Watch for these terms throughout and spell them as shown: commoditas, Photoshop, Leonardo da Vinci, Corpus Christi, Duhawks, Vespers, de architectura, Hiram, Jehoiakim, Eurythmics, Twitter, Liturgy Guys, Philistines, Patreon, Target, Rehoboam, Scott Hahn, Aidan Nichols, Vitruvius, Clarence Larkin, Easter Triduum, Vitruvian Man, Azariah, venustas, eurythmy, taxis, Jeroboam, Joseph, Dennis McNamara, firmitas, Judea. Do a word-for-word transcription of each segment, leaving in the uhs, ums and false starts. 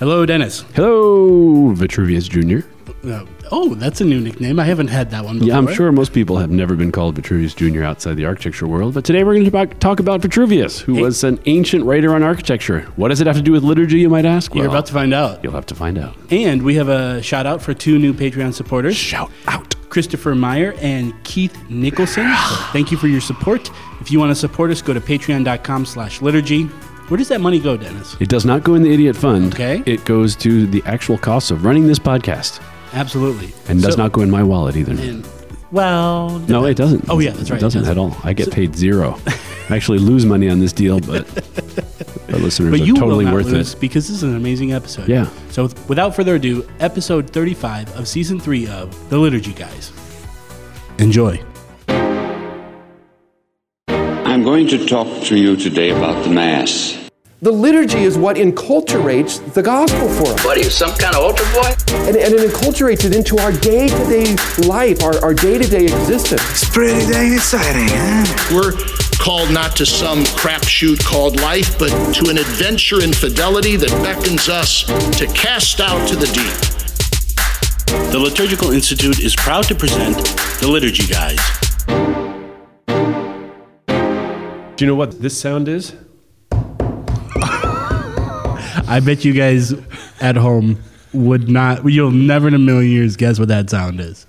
Hello, Dennis. Hello, Vitruvius Junior Uh, oh, that's a new nickname. I haven't had that one before. Yeah, I'm sure most people have never been called Vitruvius Junior outside the architecture world, but today we're going to talk about Vitruvius, who hey. was an ancient writer on architecture. What does it have to do with liturgy, you might ask? You're well, about to find out. You'll have to find out. And we have a shout-out for two new Patreon supporters. Shout out. Christopher Meyer and Keith Nicholson. So thank you for your support. If you want to support us, go to patreon.com slash liturgy. Where does that money go, Dennis? It does not go in the Idiot Fund. Okay. It goes to the actual cost of running this podcast. Absolutely. And so, does not go in my wallet either. And, well... No, that, it doesn't. Oh, yeah, that's right. It doesn't, it doesn't. at all. I get so, paid zero. I actually lose money on this deal, but our listeners but you are totally will not worth lose it. Because this is an amazing episode. Yeah. So with, without further ado, episode thirty-five of season three of The Liturgy Guys. Enjoy. I'm going to talk to you today about the Mass. The liturgy is what enculturates the gospel for us. What are you, some kind of altar boy? And, and it enculturates it into our day-to-day life, our, our day-to-day existence. It's pretty dang exciting, huh? We're called not to some crapshoot called life, but to an adventure in fidelity that beckons us to cast out to the deep. The Liturgical Institute is proud to present The Liturgy Guys. Do you know what this sound is? I bet you guys at home would not, you'll never in a million years guess what that sound is.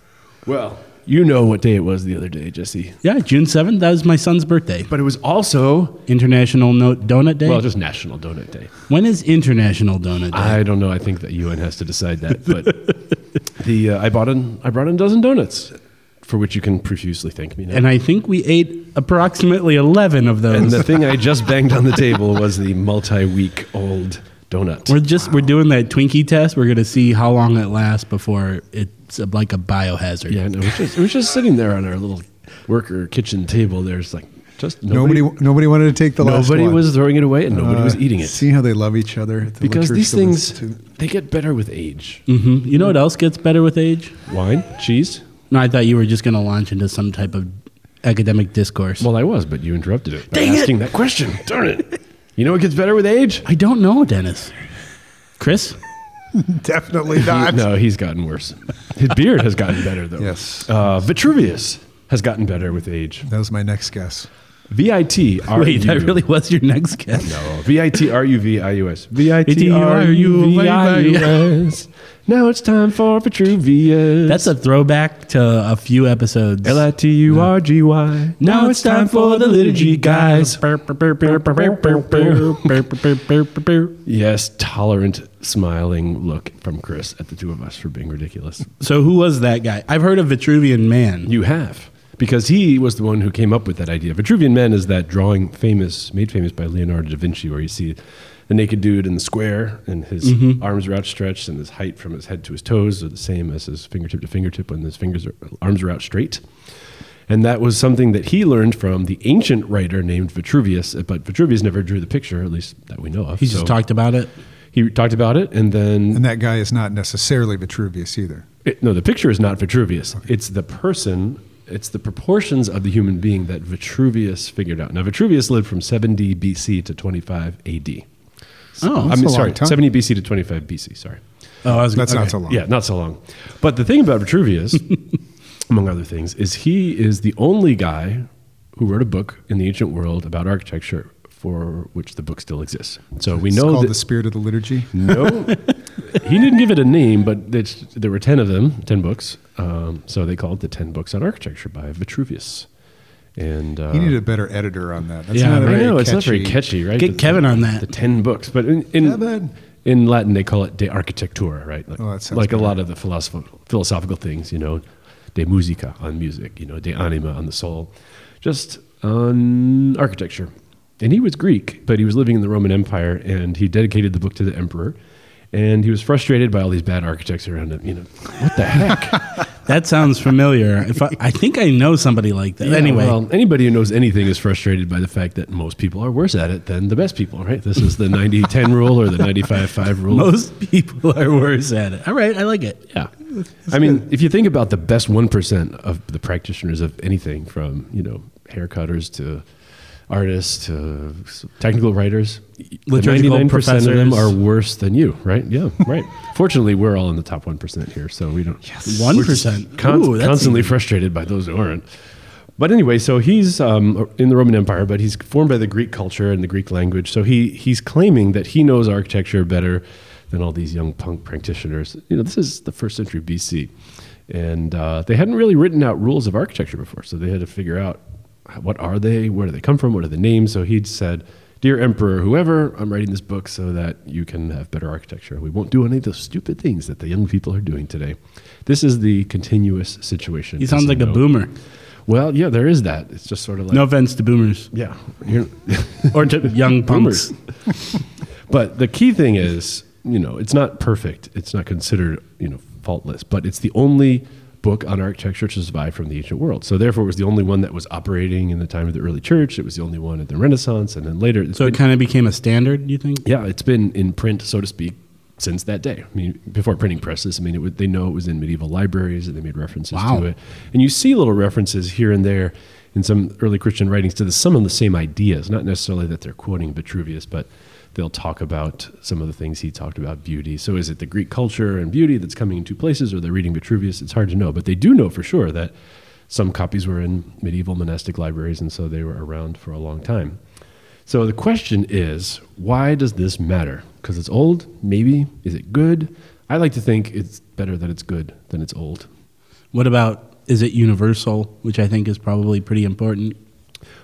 Well, you know what day it was the other day, Jesse. Yeah, June seventh. That was my son's birthday. But it was also International no- Donut Day? Well, just National Donut Day. When is International Donut Day? I don't know. I think that U N has to decide that. But the uh, I bought an, I brought in a dozen donuts, for which you can profusely thank me now. And I think we ate approximately eleven of those. And the thing I just banged on the table was the multi-week-old donut. We're just wow. we're doing that Twinkie test. We're going to see how long it lasts before it's like a biohazard. Yeah, no, we're just, we're just sitting there on our little worker kitchen table. There's like just nobody. Nobody, nobody wanted to take the last one. Nobody was throwing it away, and nobody uh, was eating it. See how they love each other. The because these things, they get better with age. Mm-hmm. You know what else gets better with age? Wine, cheese. No, I thought you were just going to launch into some type of academic discourse. Well, I was, but you interrupted it by Dang asking it. that question. Darn it. You know what gets better with age? I don't know, Dennis. Chris? Definitely not. He, no, he's gotten worse. His beard has gotten better, though. Yes. Uh, Vitruvius has gotten better with age. That was my next guess. V I T R U Wait, that really was your next guess? No. V I T R U V I U S V I T R U V I U S Now it's time for Vitruvius. That's a throwback to a few episodes. L I T U R G Y Now it's time for the Liturgy Guys. Yes, tolerant, smiling look from Chris at the two of us for being ridiculous. So who was that guy? I've heard of Vitruvian Man. You have. Because he was the one who came up with that idea. Vitruvian Man is that drawing famous, made famous by Leonardo da Vinci, where you see the naked dude in the square, and his mm-hmm. arms are outstretched, and his height from his head to his toes are the same as his fingertip to fingertip when his fingers are, arms are out straight. And that was something that he learned from the ancient writer named Vitruvius, but Vitruvius never drew the picture, at least that we know of. He so just talked about it? He talked about it, and then... And that guy is not necessarily Vitruvius either. It, no, the picture is not Vitruvius. Okay. It's the person... It's the proportions of the human being that Vitruvius figured out. Now, Vitruvius lived from seventy B C to twenty-five A D So, oh, that's I mean, a sorry, long time. seventy B C to twenty-five B C, sorry. Oh, I was That's gonna, not okay. so long. Yeah, not so long. But the thing about Vitruvius, among other things, is he is the only guy who wrote a book in the ancient world about architecture for which the book still exists. So we it's know called that, The Spirit of the Liturgy? No. He didn't give it a name, but there were ten of them, ten books. Um, so they called it the ten Books on Architecture by Vitruvius. And uh, he needed a better editor on that. That's yeah, not I very know catchy. It's not very catchy, right? Get the, Kevin on that. The ten books, but in in, in Latin they call it de architectura, right? Like, oh, that sounds like a lot of the philosophical philosophical things, you know, de musica on music, you know, de anima on the soul, just on architecture. And he was Greek, but he was living in the Roman Empire, and he dedicated the book to the emperor. And he was frustrated by all these bad architects around him. You know, what the heck? That sounds familiar. If I, I think I know somebody like that. Yeah, anyway, well, anybody who knows anything is frustrated by the fact that most people are worse at it than the best people, right? This is the ninety ten rule or the ninety-five five rule. Most people are worse at it. All right, I like it. Yeah. That's I mean, good. If you think about the best one percent of the practitioners of anything, from, you know, haircutters to artists, uh, technical writers. Liturgical professors. ninety-nine percent of them are worse than you, right? Yeah, right. Fortunately, we're all in the top one percent here, so we don't... Yes. one percent? Con- Ooh, constantly even... frustrated by those who aren't. But anyway, so he's um, in the Roman Empire, but he's formed by the Greek culture and the Greek language. So he he's claiming that he knows architecture better than all these young punk practitioners. You know, this is the first century B C, and uh, they hadn't really written out rules of architecture before, so they had to figure out what are they, where do they come from, what are the names. So he'd said, "Dear Emperor, whoever, I'm writing this book so that you can have better architecture. We won't do any of those stupid things that the young people are doing today." This is the continuous situation. He sounds like a boomer. Well, yeah, there is that. It's just sort of like... No offense to boomers. Yeah. Or to young punks. But the key thing is, you know, it's not perfect. It's not considered, you know, faultless. But it's the only book on architecture to survive from the ancient world. So therefore, it was the only one that was operating in the time of the early church. It was the only one at the Renaissance. And then later... So been, it kind of became a standard, you think? Yeah, it's been in print, so to speak, since that day. I mean, before printing presses, I mean, it would, they know it was in medieval libraries and they made references wow. to it. And you see little references here and there in some early Christian writings to the, some of the same ideas, not necessarily that they're quoting Vitruvius, but they'll talk about some of the things he talked about, beauty. So is it the Greek culture and beauty that's coming in two places, or they're reading Vitruvius? It's hard to know, but they do know for sure that some copies were in medieval monastic libraries, and so they were around for a long time. So the question is, why does this matter? Because it's old, maybe? Is it good? I like to think it's better that it's good than it's old. What about, is it universal, which I think is probably pretty important?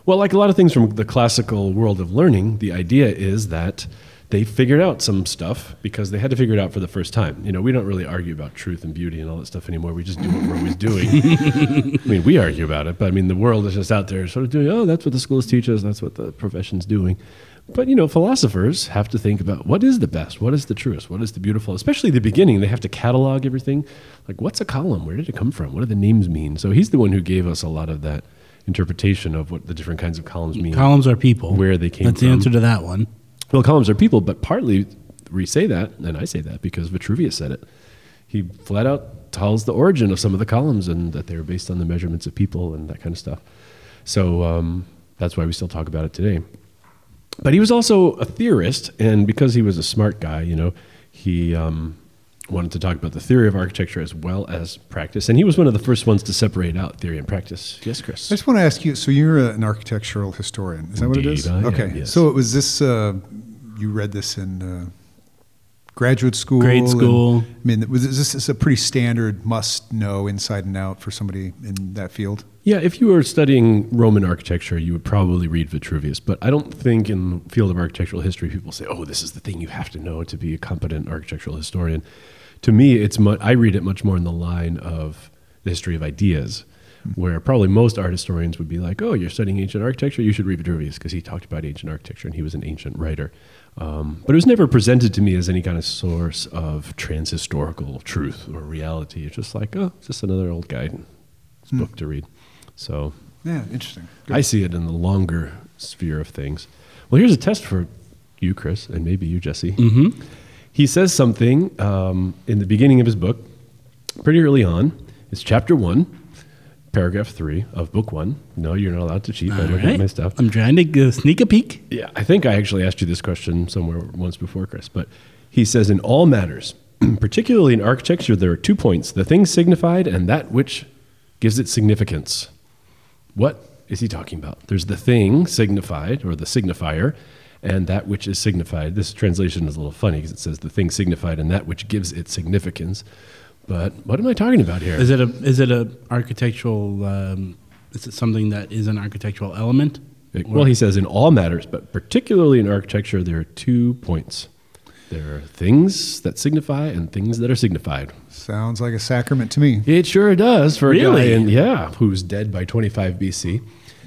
Well, like a lot of things from the classical world of learning, the idea is that they figured out some stuff because they had to figure it out for the first time. You know, we don't really argue about truth and beauty and all that stuff anymore. We just do what we're always doing. I mean, we argue about it, but I mean, the world is just out there sort of doing, oh, that's what the schools teach us, that's what the profession's doing. But, you know, philosophers have to think about what is the best, what is the truest, what is the beautiful, especially the beginning. They have to catalog everything. Like, what's a column? Where did it come from? What do the names mean? So he's the one who gave us a lot of that interpretation of what the different kinds of columns mean. Columns are people. Where they came from. That's the answer to that one. Well, columns are people, but partly we say that, and I say that because Vitruvius said it. He flat out tells the origin of some of the columns and that they were based on the measurements of people and that kind of stuff. So um, that's why we still talk about it today. But he was also a theorist, and because he was a smart guy, you know, he um, wanted to talk about the theory of architecture as well as practice. And he was one of the first ones to separate out theory and practice. Yes, Chris? I just want to ask you, so you're an architectural historian. Is that Indeed, what it is? I okay. Am, yes. So it was this, uh, you read this in uh, graduate school? Grade school. And, I mean, was this, this a pretty standard must-know inside and out for somebody in that field? Yeah, if you were studying Roman architecture, you would probably read Vitruvius. But I don't think in the field of architectural history, people say, oh, this is the thing you have to know to be a competent architectural historian. To me, it's mu- I read it much more in the line of the history of ideas, where probably most art historians would be like, oh, you're studying ancient architecture, you should read Vitruvius, because he talked about ancient architecture and he was an ancient writer. Um, but it was never presented to me as any kind of source of transhistorical truth or reality. It's just like, oh, it's just another old guy's hmm. book to read. So yeah, interesting. Good. I see it in the longer sphere of things. Well, here's a test for you, Chris, and maybe you, Jesse. Mm-hmm. He says something um, in the beginning of his book, pretty early on. It's chapter one, paragraph three of book one. No, you're not allowed to cheat. All I look right. at my stuff. I'm trying to uh, sneak a peek. Yeah, I think I actually asked you this question somewhere once before, Chris. But he says, in all matters, particularly in architecture, there are two points: the thing signified and that which gives it significance. What is he talking about? There's the thing signified, or the signifier, and that which is signified. This translation is a little funny because it says the thing signified and that which gives it significance. But what am I talking about here? Is it a is it a architectural? Um, is it something that is an architectural element? It, well, he says in all matters, but particularly in architecture, there are two points. There are things that signify and things that are signified. Sounds like a sacrament to me. It sure does for really? a guy in, yeah, who's dead by twenty-five B C.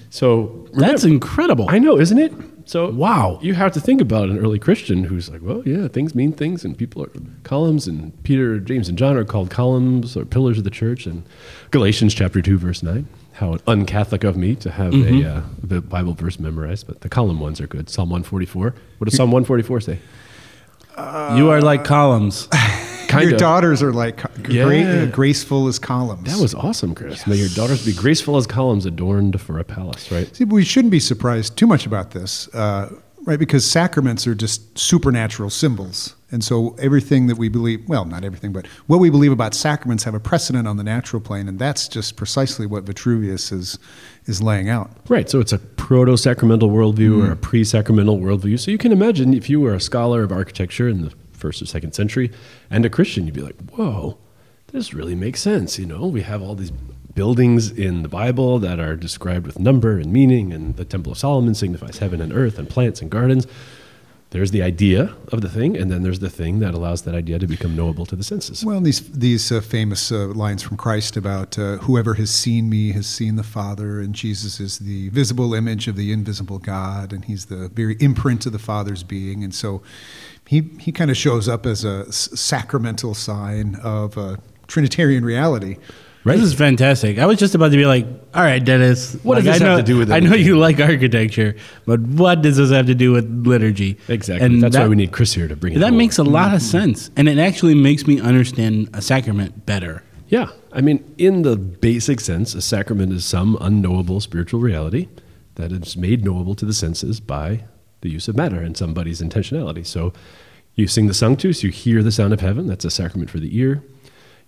So that's remember, incredible. I know, isn't it? So wow, you have to think about an early Christian who's like, well, yeah, things mean things, and people are columns, and Peter, James, and John are called columns or pillars of the church. And Galatians chapter two verse nine, how un-Catholic of me to have mm-hmm. a uh, the Bible verse memorized, but the column ones are good. Psalm one forty-four. What does Psalm one forty-four say? Uh, you are like columns. Kind your of. daughters are like yeah. great, uh, graceful as columns. That was awesome, Chris. Yes. May your daughters be graceful as columns adorned for a palace, right? See, but we shouldn't be surprised too much about this, uh, right? Because sacraments are just supernatural symbols. And so everything that we believe, well, not everything, but what we believe about sacraments have a precedent on the natural plane, and that's just precisely what Vitruvius is is laying out. Right, so it's a proto-sacramental worldview mm. or a pre-sacramental worldview. So you can imagine if you were a scholar of architecture in the first or second century and a Christian, you'd be like, whoa, this really makes sense. You know, we have all these buildings in the Bible that are described with number and meaning, and the Temple of Solomon signifies heaven and earth and plants and gardens. There's the idea of the thing, and then there's the thing that allows that idea to become knowable to the senses. Well, and these these uh, famous uh, lines from Christ about uh, whoever has seen me has seen the Father, and Jesus is the visible image of the invisible God, and he's the very imprint of the Father's being. And so he, he kind of shows up as a s- sacramental sign of uh, Trinitarian reality. Right. This is fantastic. I was just about to be like, all right, Dennis, what like, does this I know, have to do with anything? I know you like architecture, but what does this have to do with liturgy? Exactly. And that's that, why we need Chris here to bring it That over. Makes a lot mm-hmm. of sense, and it actually makes me understand a sacrament better. Yeah. I mean, in the basic sense, a sacrament is some unknowable spiritual reality that is made knowable to the senses by the use of matter and somebody's intentionality. So you sing the Sanctus, you hear the sound of heaven. That's a sacrament for the ear.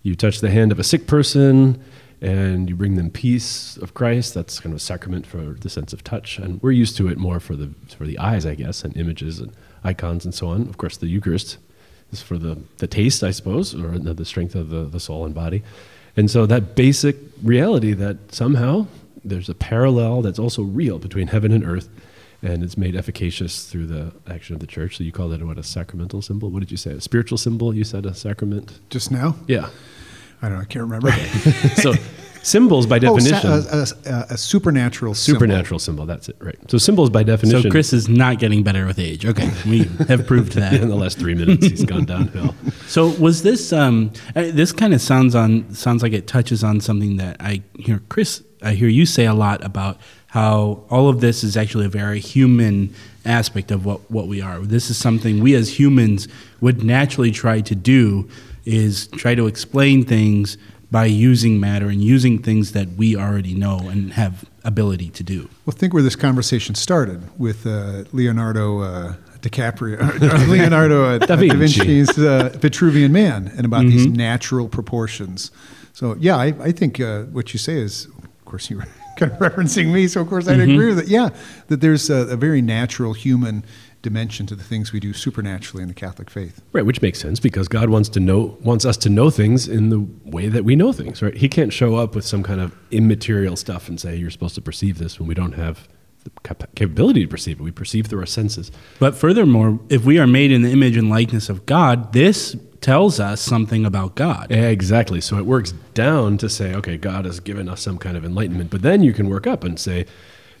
You touch the hand of a sick person and you bring them peace of Christ. That's kind of a sacrament for the sense of touch. And we're used to it more for the for the eyes, I guess, and images and icons and so on. Of course, the Eucharist is for the, the taste, I suppose, or the, the strength of the, the soul and body. And so that basic reality that somehow there's a parallel that's also real between heaven and earth, and it's made efficacious through the action of the church. So you called it, what, a sacramental symbol? What did you say? A spiritual symbol? You said a sacrament? Just now? Yeah. I don't know. I can't remember. Okay. So symbols by definition. Oh, sa- a, a, a supernatural, supernatural symbol. Supernatural symbol. That's it. Right. So symbols by definition. So Chris is not getting better with age. Okay. We have proved that. In the last three minutes, he's gone downhill. So was this, um, this kind of sounds on, sounds like it touches on something that I hear Chris, I hear you say a lot about how all of this is actually a very human aspect of what, what we are. This is something we as humans would naturally try to do, is try to explain things by using matter and using things that we already know and have ability to do. Well, think where this conversation started with uh, Leonardo uh, DiCaprio, or Leonardo uh, da Vinci's uh, Vitruvian Man, and about mm-hmm. these natural proportions. So, yeah, I, I think uh, what you say is, of course, you were kind of referencing me, so of course I'd mm-hmm. agree with it. Yeah, that there's a, a very natural human dimension to the things we do supernaturally in the Catholic faith. Right, which makes sense because God wants to know wants us to know things in the way that we know things, right? He can't show up with some kind of immaterial stuff and say, you're supposed to perceive this when we don't have the cap- capability to perceive it. We perceive through our senses. But furthermore, if we are made in the image and likeness of God, this tells us something about God. Exactly. So it works down to say, okay, God has given us some kind of enlightenment, but then you can work up and say,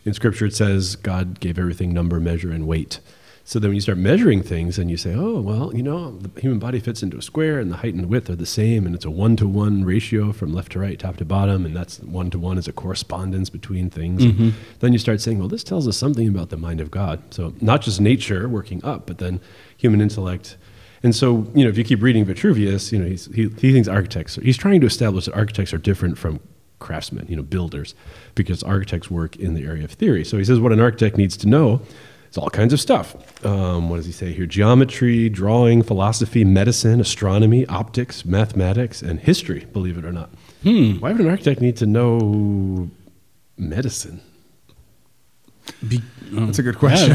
in Scripture it says God gave everything number, measure, and weight. So then when you start measuring things and you say, oh, well, you know, the human body fits into a square and the height and width are the same and it's a one-to-one ratio from left to right, top to bottom, and that's one-to-one is a correspondence between things. Mm-hmm. Then you start saying, well, this tells us something about the mind of God. So not just nature working up, but then human intellect. And so, you know, if you keep reading Vitruvius, you know, he's, he, he thinks architects, he's trying to establish that architects are different from craftsmen, you know, builders, because architects work in the area of theory. So he says what an architect needs to know, it's all kinds of stuff. Um, what does he say here? Geometry, drawing, philosophy, medicine, astronomy, optics, mathematics, and history, believe it or not. Hmm. Why would an architect need to know medicine? Be- oh. That's a good question.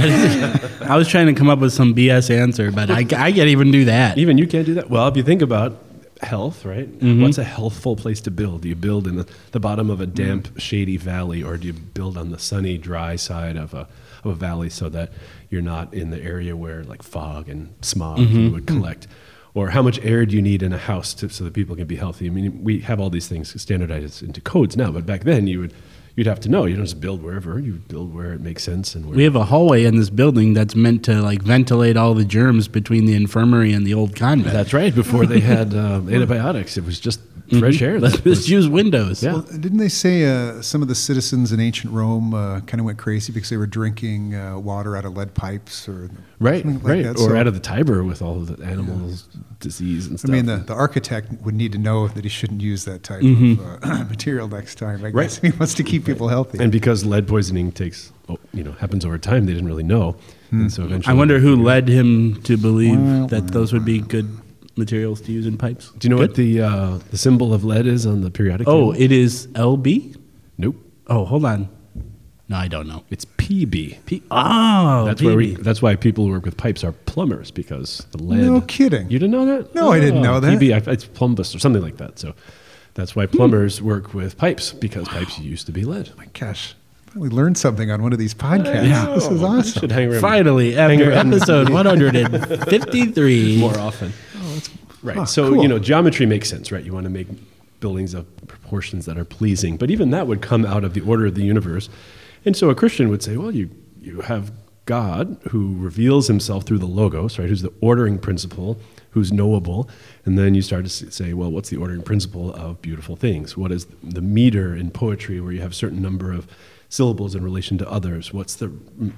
I was trying to come up with some B S answer, but I, I can't even do that. Even you can't do that? Well, if you think about health, right? Mm-hmm. What's a healthful place to build? Do you build in the, the bottom of a damp, mm-hmm. shady valley, or do you build on the sunny, dry side of a of a valley so that you're not in the area where like fog and smog mm-hmm. would collect? Mm-hmm. Or how much air do you need in a house to, so that people can be healthy? I mean, we have all these things standardized into codes now, but back then you would you'd have to know. You don't just build wherever. You build where it makes sense. And where we have a hallway in this building that's meant to like ventilate all the germs between the infirmary and the old convent. That's right. Before they had um, antibiotics, it was just fresh mm-hmm. air. Let's just use windows. Yeah. Well, didn't they say uh, some of the citizens in ancient Rome uh, kind of went crazy because they were drinking uh, water out of lead pipes or right, like right, that, or so. out of the Tiber with all of the animals' yeah. disease and stuff. I mean, the, the architect would need to know that he shouldn't use that type mm-hmm. of uh, material next time. I right. guess he wants to keep people right. healthy. And because lead poisoning takes, you know, happens over time, they didn't really know. Mm. And so eventually, I wonder who led him to believe well, that those would be good materials to use in pipes. Do you know Good. what the uh, the symbol of lead is on the periodic table? Oh, it is L B? Nope. Oh, hold on. No, I don't know. It's P B. P- oh, that's P B. Where we, that's why people who work with pipes are plumbers, because the lead. No kidding. You didn't know that? No, oh, I didn't know that. P B, it's plumbus or something like that. So that's why plumbers hmm. work with pipes, because wow. pipes used to be lead. Oh my gosh. We learned something on one of these podcasts. Yeah. This is awesome. Hang Finally, after hang episode one hundred fifty-three. More often. Oh, that's, right. Oh, so, cool. you know, geometry makes sense, right? You want to make buildings of proportions that are pleasing. But even that would come out of the order of the universe. And so a Christian would say, well, you, you have God who reveals himself through the logos, right? Who's the ordering principle, who's knowable. And then you start to say, well, what's the ordering principle of beautiful things? What is the meter in poetry where you have a certain number of syllables in relation to others? What's the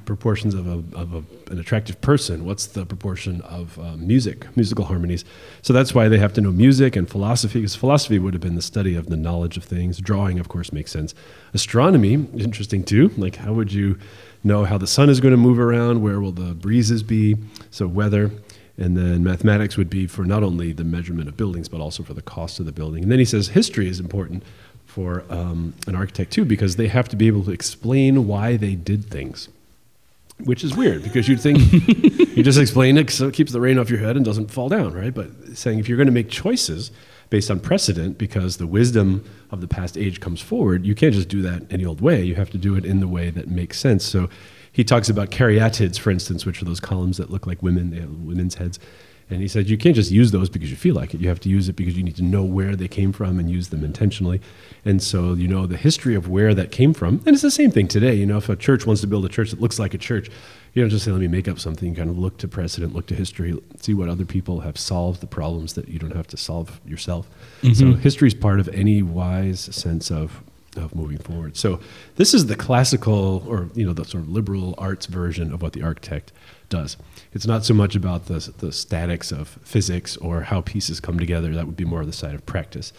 proportions of, a, of a, an attractive person? What's the proportion of uh, music, musical harmonies? So that's why they have to know music and philosophy, because philosophy would have been the study of the knowledge of things. Drawing, of course, makes sense. Astronomy, interesting too. Like, how would you know how the sun is going to move around? Where will the breezes be? So weather. And then mathematics would be for not only the measurement of buildings, but also for the cost of the building. And then he says history is important for um, an architect too, because they have to be able to explain why they did things, which is weird because you'd think you just explain it so it keeps the rain off your head and doesn't fall down, right? But saying if you're going to make choices based on precedent, because the wisdom of the past age comes forward, you can't just do that any old way. You have to do it in the way that makes sense. So he talks about Caryatids, for instance, which are those columns that look like women, they have women's heads. And he said, you can't just use those because you feel like it. You have to use it because you need to know where they came from and use them intentionally. And so, you know, the history of where that came from. And it's the same thing today. You know, if a church wants to build a church that looks like a church, you don't just say, let me make up something. You kind of look to precedent, look to history, see what other people have solved, the problems that you don't have to solve yourself. Mm-hmm. So history is part of any wise sense of of moving forward. So this is the classical or, you know, the sort of liberal arts version of what the architect does. It's not so much about the the statics of physics or how pieces come together. That would be more of the side of practice.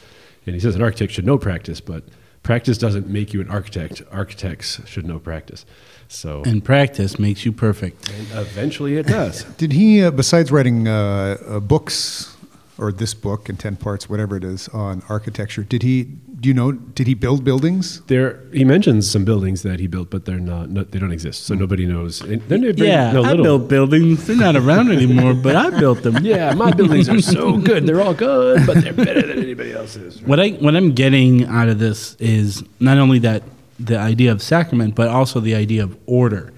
And he says an architect should know practice, but practice doesn't make you an architect. Architects should know practice. So and practice makes you perfect. And eventually it does. Did he, uh, besides writing uh, uh, books or this book in ten parts, whatever it is, on architecture, did he? Do you know? Did he build buildings? There, he mentions some buildings that he built, but they're not. No, they don't exist, so nobody knows. And they're, they're yeah, no I little. built buildings. They're not around anymore, but I built them. Yeah, my buildings are so good. They're all good, but they're better than anybody else's. Right? What I what I'm getting out of this is not only that the idea of sacrament, but also the idea of order.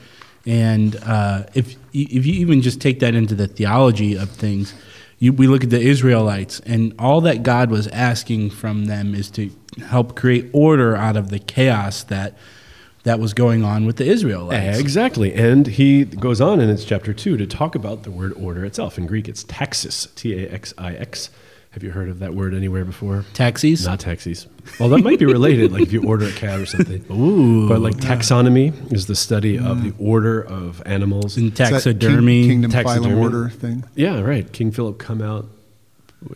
And uh, if if you even just take that into the theology of things, you, we look at the Israelites, and all that God was asking from them is to help create order out of the chaos that that was going on with the Israelites. Exactly. And he goes on in his chapter two to talk about the word order itself. In Greek, it's taxis, T A X I X. Have you heard of that word anywhere before? Taxis? Not taxis. Well, that might be related, like if you order a cab or something. Ooh. But like taxonomy is the study of the order of animals. And taxidermy. King, kingdom taxidermy. File order thing. Yeah, right. King Philip come out.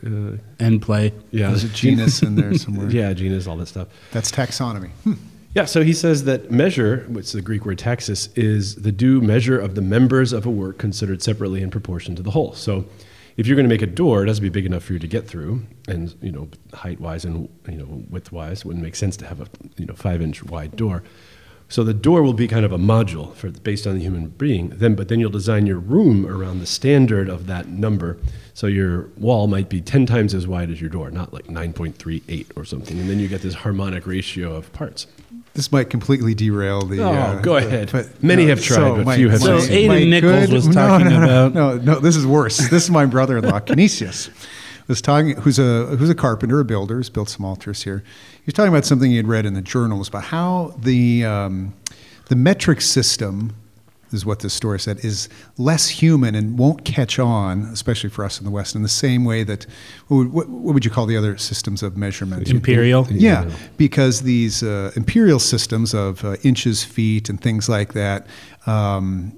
Uh, and play. Yeah. There's a genus in there somewhere. Yeah, genus, all that stuff. That's taxonomy. Hmm. Yeah, so he says that measure, which is the Greek word taxis, is the due measure of the members of a work considered separately in proportion to the whole. So if you're going to make a door, it has to be big enough for you to get through, and, you know, height-wise and, you know, width-wise, it wouldn't make sense to have a, you know, five-inch wide door. So the door will be kind of a module for based on the human being. Then, but then you'll design your room around the standard of that number. So your wall might be ten times as wide as your door, not like nine point three eight or something. And then you get this harmonic ratio of parts. This might completely derail the... Oh, uh, go ahead. The, but Many no, have tried, so but my, few have so succeeded. So Aidan Nichols good, was talking no, no, no, about... No, no, no, this is worse. This is my brother-in-law, Kinesias. was talking, who's a who's a carpenter, a builder, who's built some altars here. He was talking about something he had read in the journals about how the um, the metric system, is what this story said, is less human and won't catch on, especially for us in the West, in the same way that, what, what would you call the other systems of measurement? Imperial. Yeah, yeah. Because these uh, imperial systems of uh, inches, feet, and things like that um,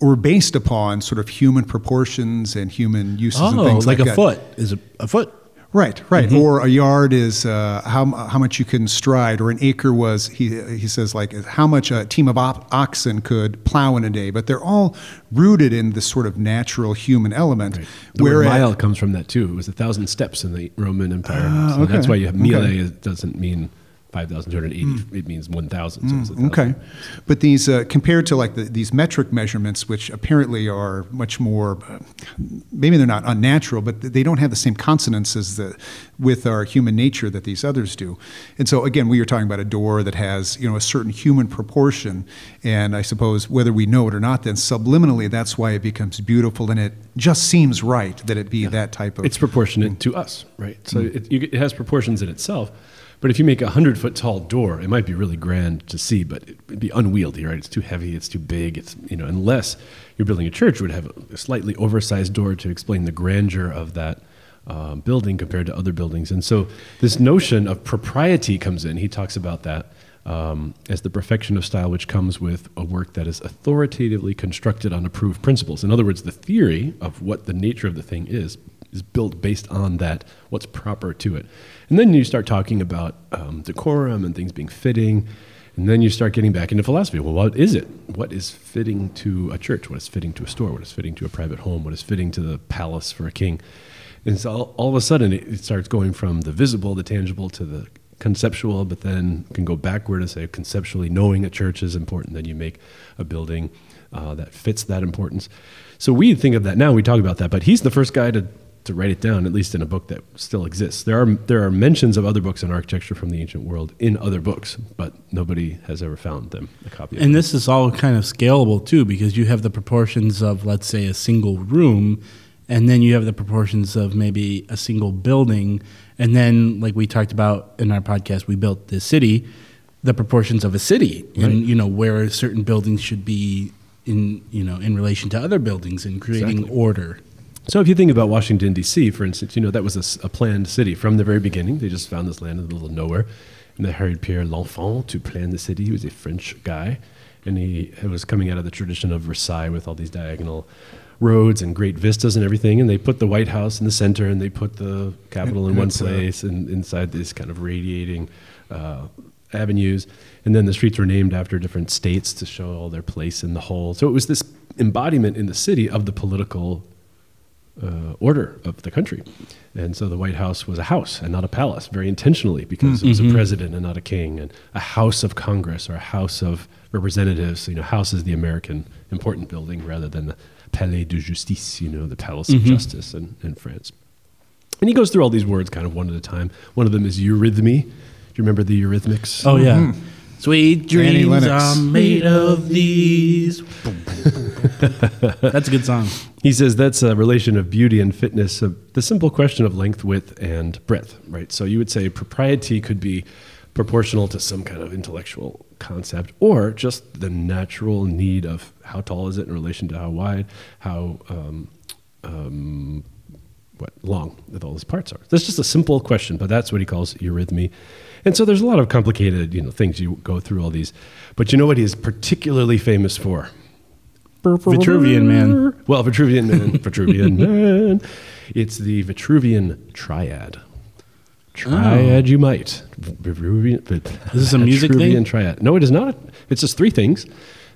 were based upon sort of human proportions and human uses oh, and things like, like that. Oh, like a foot is a, a foot. Right, right. Mm-hmm. Or a yard is uh, how how much you can stride, or an acre was, he he says, like how much a team of op- oxen could plow in a day. But they're all rooted in this sort of natural human element. Right. The where mile at, comes from that too. It was a thousand steps in the Roman Empire. Uh, so okay. That's why you have mile okay. doesn't mean five thousand two hundred eighty, mm. it means one thousand. So mm, okay. But these, uh, compared to like the, these metric measurements, which apparently are much more, maybe they're not unnatural, but they don't have the same consonance as the, with our human nature that these others do. And so again, we were talking about a door that has, you know, a certain human proportion. And I suppose whether we know it or not, then subliminally, that's why it becomes beautiful. And it just seems right that it be yeah. that type of. It's proportionate mm. to us, right? So mm. it, it has proportions in itself. But if you make a hundred-foot-tall door, it might be really grand to see, but it'd be unwieldy, right? It's too heavy, it's too big, it's, you know, unless you're building a church, you would have a slightly oversized door to explain the grandeur of that uh, building compared to other buildings. And so this notion of propriety comes in. He talks about that um, as the perfection of style, which comes with a work that is authoritatively constructed on approved principles. In other words, the theory of what the nature of the thing is is built based on that, what's proper to it. And then you start talking about um, decorum and things being fitting, and then you start getting back into philosophy. Well, what is it? What is fitting to a church? What is fitting to a store? What is fitting to a private home? What is fitting to the palace for a king? And so all, all of a sudden, it, it starts going from the visible, the tangible, to the conceptual, but then can go backward and say conceptually knowing a church is important, then you make a building uh, that fits that importance. So we think of that now, we talk about that, but he's the first guy to to write it down, at least in a book that still exists. There are there are mentions of other books on architecture from the ancient world in other books, but nobody has ever found them, a copy of them. And this is all kind of scalable too, because you have the proportions of, let's say, a single room, and then you have the proportions of maybe a single building, and then, like we talked about in our podcast, we built the city, the proportions of a city, right. And you know where certain buildings should be in you know in relation to other buildings, and creating exactly. order. So if you think about Washington, D C, for instance, you know, that was a, a planned city from the very beginning. They just found this land in the middle of nowhere, and they hired Pierre L'Enfant to plan the city. He was a French guy, and he was coming out of the tradition of Versailles with all these diagonal roads and great vistas and everything, and they put the White House in the center, and they put the Capitol in one place, and inside this kind of radiating uh, avenues. And then the streets were named after different states to show all their place in the whole. So it was this embodiment in the city of the political Uh, order of the country. And so the White House was a house and not a palace, very intentionally, because mm-hmm. it was a president and not a king, and a house of Congress or a house of representatives. You know, house is the American important building rather than the Palais de Justice, you know, the Palace mm-hmm. of Justice in, in France. And he goes through all these words kind of one at a time. One of them is eurythmy. Do you remember the Eurythmics? Oh, yeah. Mm-hmm. Sweet dreams are made of these. That's a good song. He says that's a relation of beauty and fitness, of the simple question of length, width, and breadth, right? So you would say propriety could be proportional to some kind of intellectual concept, or just the natural need of how tall is it in relation to how wide, how um, um, what long that all these parts are. That's just a simple question, but that's what he calls eurythmy. And so there's a lot of complicated, you know, things you go through all these. But you know what he is particularly famous for? Vitruvian Man. Well, Vitruvian Man, Vitruvian Man. It's the Vitruvian Triad. Triad, oh. You might. Vitruvian. Vitruvian is this a music Vitruvian thing? Vitruvian Triad. No, it is not. It's just three things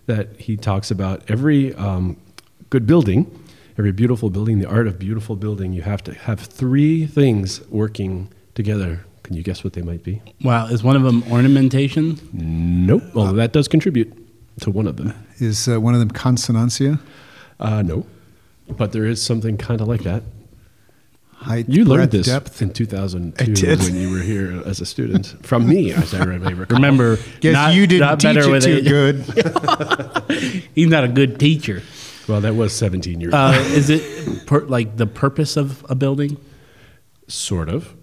that he talks about. Every um, good building, every beautiful building, the art of beautiful building, you have to have three things working together. Can you guess what they might be? Wow, is one of them ornamentation? Nope. Although uh, that does contribute to one of them. Is uh, one of them consonantia? Uh, no, but there is something kind of like that. Height, you learned breadth, this depth. In two thousand two when you were here as a student from me, as I remember. Remember, guess not, you didn't not teach better it too it. Good. He's not a good teacher. Well, that was seventeen years ago. Uh, is it per, like the purpose of a building? Sort of.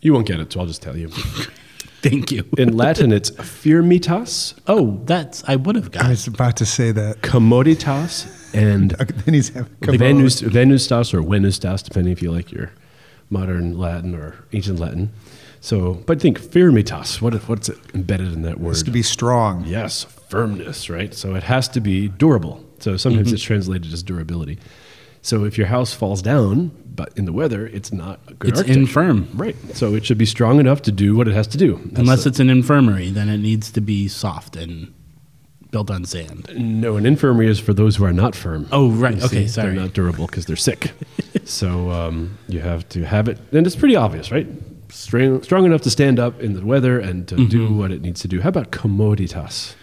You won't get it, so I'll just tell you. Thank you. In Latin, it's firmitas. Oh, that's I would have got. I was about to say that. Commoditas and then he's venus, venustas or venustas, depending if you like your modern Latin or ancient Latin. So, but think firmitas. What what's embedded in that word? It has to be strong. Yes, firmness, right? So it has to be durable. So sometimes mm-hmm. it's translated as durability. So if your house falls down, but in the weather, it's not good architecture. It's infirm. Right. So it should be strong enough to do what it has to do. That's Unless the, it's an infirmary, then it needs to be soft and built on sand. No, an infirmary is for those who are not firm. Oh, right. You okay, see, sorry. They're not durable because they're sick. So um, you have to have it. And it's pretty obvious, right? Strong, strong enough to stand up in the weather and to mm-hmm. do what it needs to do. How about commoditas?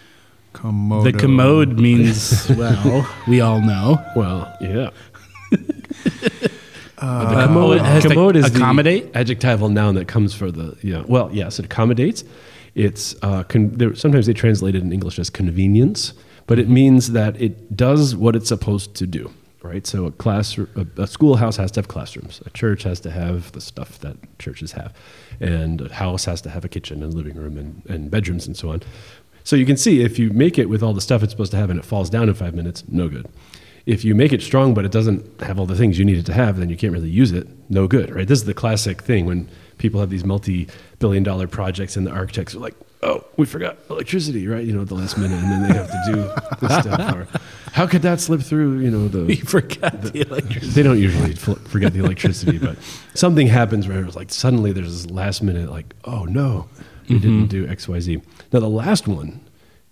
Commodo. The commode means, well, we all know. Well, yeah. uh, the commode, uh, commode is accommodate? The adjectival noun that comes for the, yeah. Well, yes, it accommodates. It's uh, con- sometimes they translate it in English as convenience, but it means that it does what it's supposed to do, right? So a class, a, a schoolhouse has to have classrooms. A church has to have the stuff that churches have. And a house has to have a kitchen and living room and, and bedrooms and so on. So you can see if you make it with all the stuff it's supposed to have and it falls down in five minutes, no good. If you make it strong, but it doesn't have all the things you need it to have, then you can't really use it. No good, right? This is the classic thing when people have these multi-billion dollar projects and the architects are like, oh, we forgot electricity, right? You know, at the last minute, and then they have to do this stuff. Or, how could that slip through, you know, the... We forgot the, the electricity. They don't usually forget the electricity, but something happens where it's like suddenly there's this last minute like, oh, no, we mm-hmm. didn't do X, Y, Z. Now, the last one,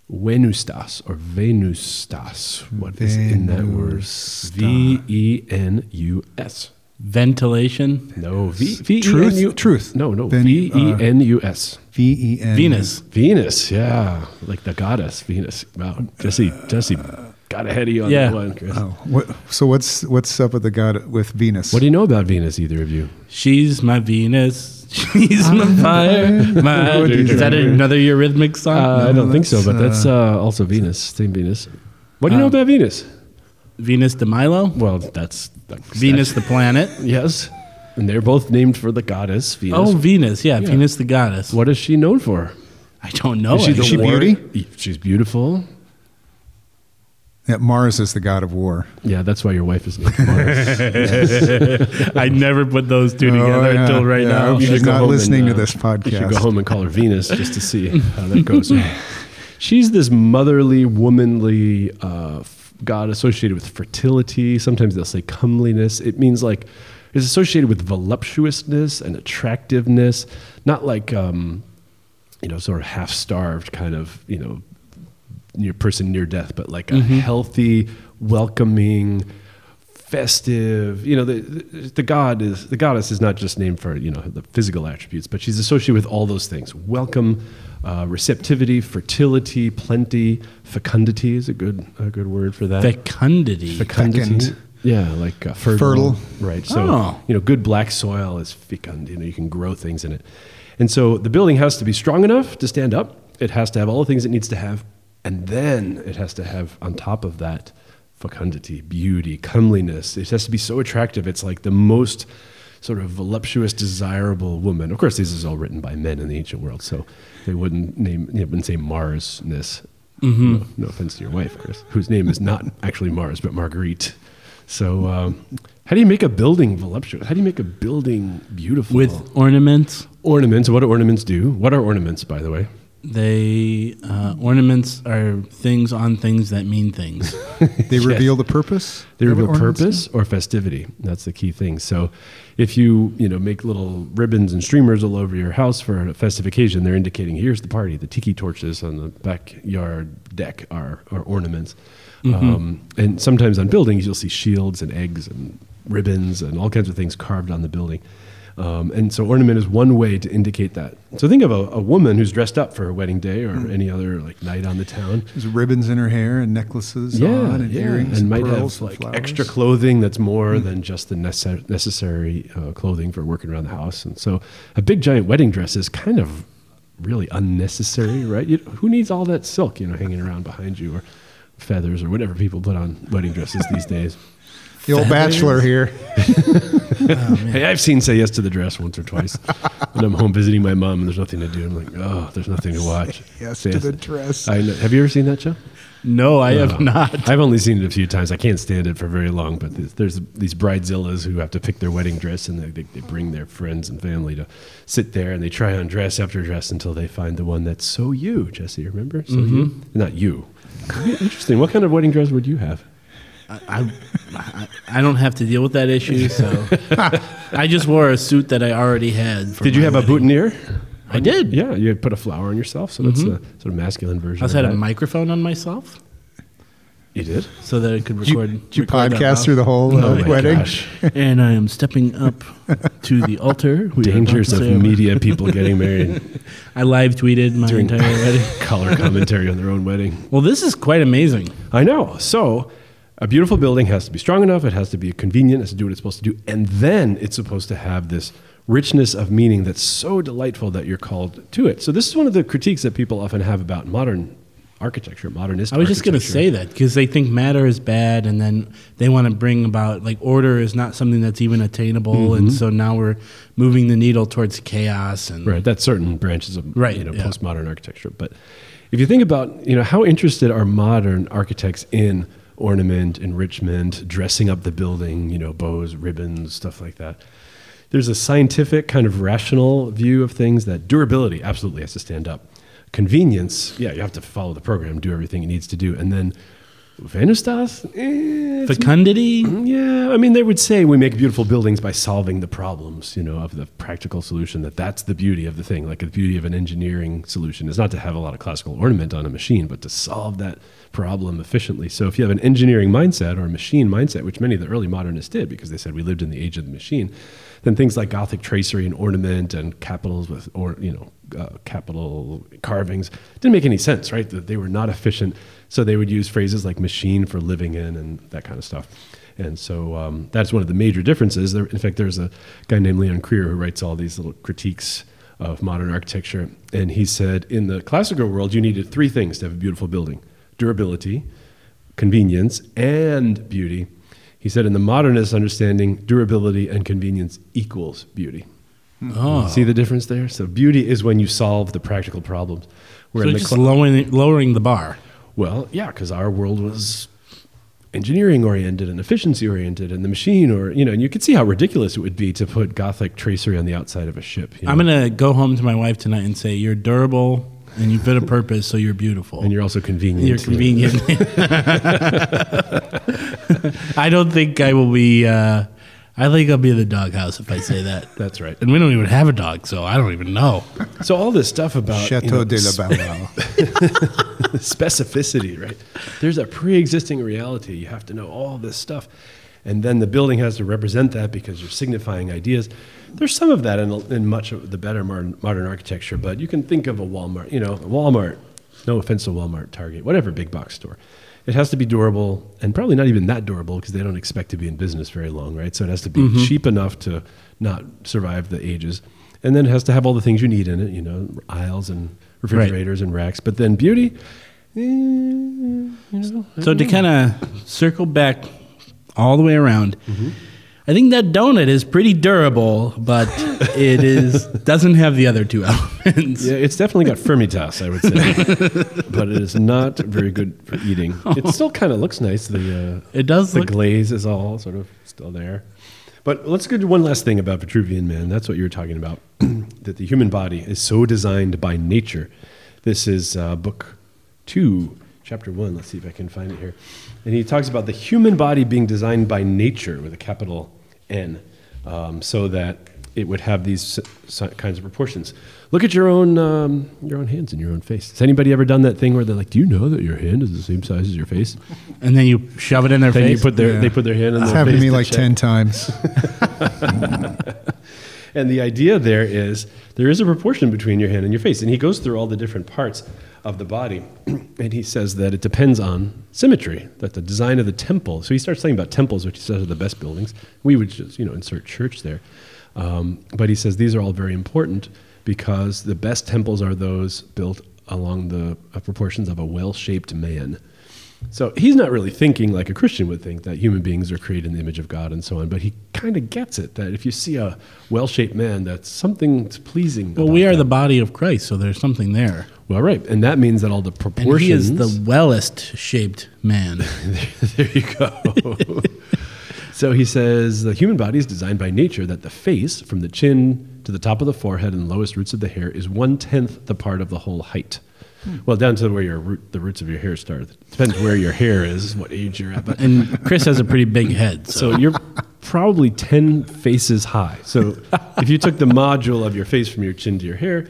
venustas or venustas. What venustas. Is in that word? V E N U S. Ventilation? No. V- v- Truth? E N U- Truth. No, no. Ven- V E N U S. Uh, V E N. Venus. Venus, yeah. Like the goddess, Venus. Wow. Jesse, Jesse uh, got ahead of you on yeah. that one, Chris. Oh, what, so what's what's up with the god with Venus? What do you know about Venus, either of you? She's my Venus. She's my fire. My, is that another Eurythmic song? Uh, no, I don't think so, but that's uh, also Venus. Same Venus. What do you um, know about Venus? Venus de Milo? Well, that's... that's Venus that. The planet. Yes. And they're both named for the goddess, Venus. Oh, Venus. Yeah, yeah, Venus the goddess. What is she known for? I don't know. Is she, the is she beauty? She's beautiful. Yeah, Mars is the god of war. Yeah, that's why your wife is named Mars. I never put those two together oh, yeah, until right yeah, now. I hope she's not listening and, uh, to this podcast. You should go home and call her Venus just to see how that goes. She's this motherly, womanly uh, god associated with fertility. Sometimes they'll say comeliness. It means like it's associated with voluptuousness and attractiveness, not like um, you know, sort of half-starved kind of you know. Your person near death, but like a mm-hmm. healthy, welcoming, festive. You know, the, the the god is the goddess is not just named for you know the physical attributes, but she's associated with all those things: welcome, uh, receptivity, fertility, plenty, fecundity is a good a good word for that. Fecundity, fecundity, Fecund. Yeah, like uh, fertile, fertile, right? So oh. you know, good black soil is fecund. You know, you can grow things in it, and so the building has to be strong enough to stand up. It has to have all the things it needs to have. And then it has to have, on top of that, fecundity, beauty, comeliness. It has to be so attractive. It's like the most sort of voluptuous, desirable woman. Of course, this is all written by men in the ancient world, so they wouldn't name, you know, wouldn't say Mars-ness. Mm-hmm. No, no offense to your wife, Chris, whose name is not actually Mars, but Marguerite. So um, how do you make a building voluptuous? How do you make a building beautiful? With ornaments. Ornaments. What do ornaments do? What are ornaments, by the way? They uh, ornaments are things on things that mean things. They yes. reveal the purpose. They reveal purpose or festivity. That's the key thing. So, if you you know make little ribbons and streamers all over your house for a festive occasion, they're indicating here's the party. The tiki torches on the backyard deck are are ornaments. Mm-hmm. Um, and sometimes on buildings you'll see shields and eggs and ribbons and all kinds of things carved on the building. Um, and so ornament is one way to indicate that. So think of a, a woman who's dressed up for her wedding day or mm. any other like night on the town. There's ribbons in her hair and necklaces yeah, on and yeah. earrings and, and might pearls have and like extra clothing that's more mm. than just the nece- necessary uh, clothing for working around the house. And so a big giant wedding dress is kind of really unnecessary, right? You, who needs all that silk, you know, hanging around behind you or feathers or whatever people put on wedding dresses these days? The old bachelor here. Oh, hey, I've seen Say Yes to the Dress once or twice. When I'm home visiting my mom and there's nothing to do, I'm like, oh, there's nothing to watch. Yes, Say to yes. the Dress. I know. Have you ever seen that show? No, I no. have not. I've only seen it a few times. I can't stand it for very long, but there's, there's these bridezillas who have to pick their wedding dress, and they, they, they bring their friends and family to sit there, and they try on dress after dress until they find the one that's so you, Jesse, remember? So mm-hmm. you? Not you. Interesting. What kind of wedding dress would you have? I, I I don't have to deal with that issue, so I just wore a suit that I already had. For did you have wedding. A boutonniere? I did. Yeah, you put a flower on yourself, so mm-hmm. that's a sort of masculine version. I also had that. A microphone on myself. You did, so that I could record. You, did you record podcast through the whole uh, oh wedding? Gosh. And I am stepping up to the altar. We Dangers of media people getting married. I live tweeted my During entire wedding. Color commentary on their own wedding. Well, this is quite amazing. I know. So. A beautiful building has to be strong enough, it has to be convenient, it has to do what it's supposed to do, and then it's supposed to have this richness of meaning that's so delightful that you're called to it. So this is one of the critiques that people often have about modern architecture, modernist architecture. I was just going to say that, because they think matter is bad, and then they want to bring about, like, order is not something that's even attainable, mm-hmm. and so now we're moving the needle towards chaos. And right, that's certain branches of right, you know, yeah. postmodern architecture. But if you think about, you know, how interested are modern architects in ornament, enrichment, dressing up the building, you know, bows, ribbons, stuff like that. There's a scientific kind of rational view of things that durability absolutely has to stand up. Convenience, yeah, you have to follow the program, do everything it needs to do. And then venustas? Eh, Fecundity? Yeah, I mean, they would say we make beautiful buildings by solving the problems, you know, of the practical solution, that that's the beauty of the thing. Like the beauty of an engineering solution is not to have a lot of classical ornament on a machine, but to solve that problem efficiently. So if you have an engineering mindset or a machine mindset, which many of the early modernists did because they said we lived in the age of the machine, then things like Gothic tracery and ornament and capitals with, or you know, uh, capital carvings didn't make any sense, right? They were not efficient. So they would use phrases like machine for living in and that kind of stuff. And so um, that's one of the major differences. There, in fact, there's a guy named Leon Krier who writes all these little critiques of modern architecture. And he said, in the classical world, you needed three things to have a beautiful building: durability, convenience, and beauty. He said in the modernist understanding, durability and convenience equals beauty. Oh. See the difference there? So beauty is when you solve the practical problems. We're so in the just cl- lowering, lowering the bar. Well, yeah, because our world was engineering-oriented and efficiency-oriented, and the machine, or you know, and you could see how ridiculous it would be to put Gothic tracery on the outside of a ship. You know? I'm going to go home to my wife tonight and say, you're durable, and you fit a purpose, so you're beautiful. And you're also convenient. You're convenient. I don't think I will be, uh, I think I'll be in the doghouse if I say that. That's right. And we don't even have a dog, so I don't even know. So all this stuff about Chateau you know, de la Belle. Specificity, right? There's a pre-existing reality. You have to know all this stuff. And then the building has to represent that because you're signifying ideas. There's some of that in, in much of the better modern, modern architecture, but you can think of a Walmart, you know, a Walmart, no offense to Walmart, Target, whatever big box store. It has to be durable, and probably not even that durable because they don't expect to be in business very long, right? So it has to be mm-hmm. cheap enough to not survive the ages. And then it has to have all the things you need in it, you know, aisles and refrigerators right. and racks. But then beauty, eh, you know. So to kind of circle back all the way around. Mm-hmm. I think that donut is pretty durable, but it is doesn't have the other two elements. Yeah, it's definitely got firmitas, I would say, but it is not very good for eating. Oh. It still kind of looks nice. The uh, it does. The look- glaze is all sort of still there. But let's go to one last thing about Vitruvian Man. That's what you were talking about, that the human body is so designed by nature. This is uh, book two. Chapter one, let's see if I can find it here. And he talks about the human body being designed by nature with a capital N, um, so that it would have these kinds of proportions. Look at your own um, your own hands and your own face. Has anybody ever done that thing where they're like, do you know that your hand is the same size as your face? And then you shove it in their then face? Then you put their, yeah. they put their hand in their face. It's happened to me like ten times. And the idea there is there is a proportion between your hand and your face. And he goes through all the different parts of the body. And he says that it depends on symmetry, that the design of the temple. So he starts talking about temples, which he says are the best buildings. We would just, you know, insert church there. Um, but he says these are all very important because the best temples are those built along the proportions of a well-shaped man. So he's not really thinking like a Christian would think, that human beings are created in the image of God and so on, but he kind of gets it, that if you see a well-shaped man, that's something pleasing. Well, we are that. The body of Christ, so there's something there. Well, right, and that means that all the proportions... And he is the wellest-shaped man. there, there you go. So he says, the human body is designed by nature that the face, from the chin to the top of the forehead and lowest roots of the hair, is one-tenth the part of the whole height. Well, down to where your root, the roots of your hair start. It depends where your hair is, what age you're at. But and Chris has a pretty big head. So, so you're probably ten faces high. So if you took the module of your face from your chin to your hair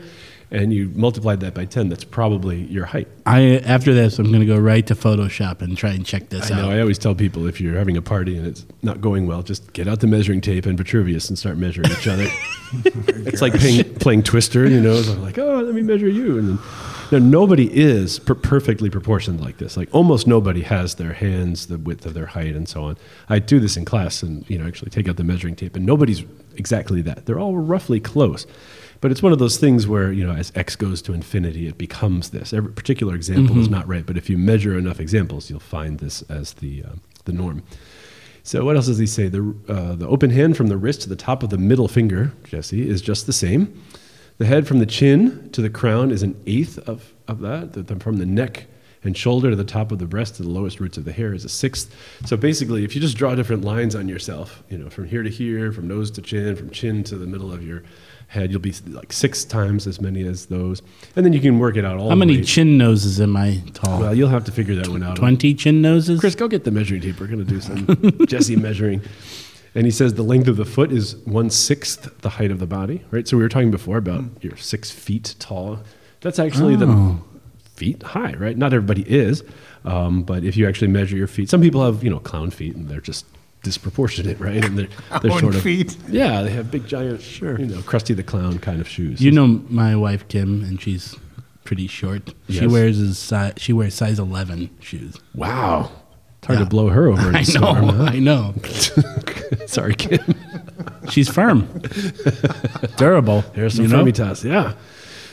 and you multiplied that by ten, that's probably your height. I After this, I'm going to go right to Photoshop and try and check this I out. Know, I always tell people, if you're having a party and it's not going well, just get out the measuring tape and Vitruvius and start measuring each other. Oh it's gosh. Like playing, playing Twister, you know. So I'm like, oh, let me measure you. And then... Now, nobody is per- perfectly proportioned like this. Like, almost nobody has their hands, the width of their height, and so on. I do this in class and, you know, actually take out the measuring tape, and nobody's exactly that. They're all roughly close. But it's one of those things where, you know, as x goes to infinity, it becomes this. Every particular example mm-hmm. is not right, but if you measure enough examples, you'll find this as the uh, the norm. So what else does he say? The uh, the open hand from the wrist to the top of the middle finger, Jesse, is just the same. The head from the chin to the crown is an eighth of, of that. The, the, from the neck and shoulder to the top of the breast to the lowest roots of the hair is a sixth. So basically, if you just draw different lines on yourself, you know, from here to here, from nose to chin, from chin to the middle of your head, you'll be like six times as many as those. And then you can work it out all How the many way. Chin noses am I tall? Well, you'll have to figure that Tw- one out. twenty chin noses? Chris, go get the measuring tape. We're going to do some Jesse measuring. And he says the length of the foot is one-sixth the height of the body, right? So we were talking before about mm. you're six feet tall. That's actually oh. the feet high, right? Not everybody is, um, but if you actually measure your feet, some people have, you know, clown feet, and they're just disproportionate, right? And they're, they're sort of feet. Yeah, they have big, giant, sure, you know, Krusty the Clown kind of shoes. You know my wife, Kim, and she's pretty short. Yes. She wears a si- she wears size eleven shoes. Wow. It's hard yeah. to blow her over. I know, storm, huh? I know. Sorry, Kim. She's firm. Durable. There's some firmitas, yeah.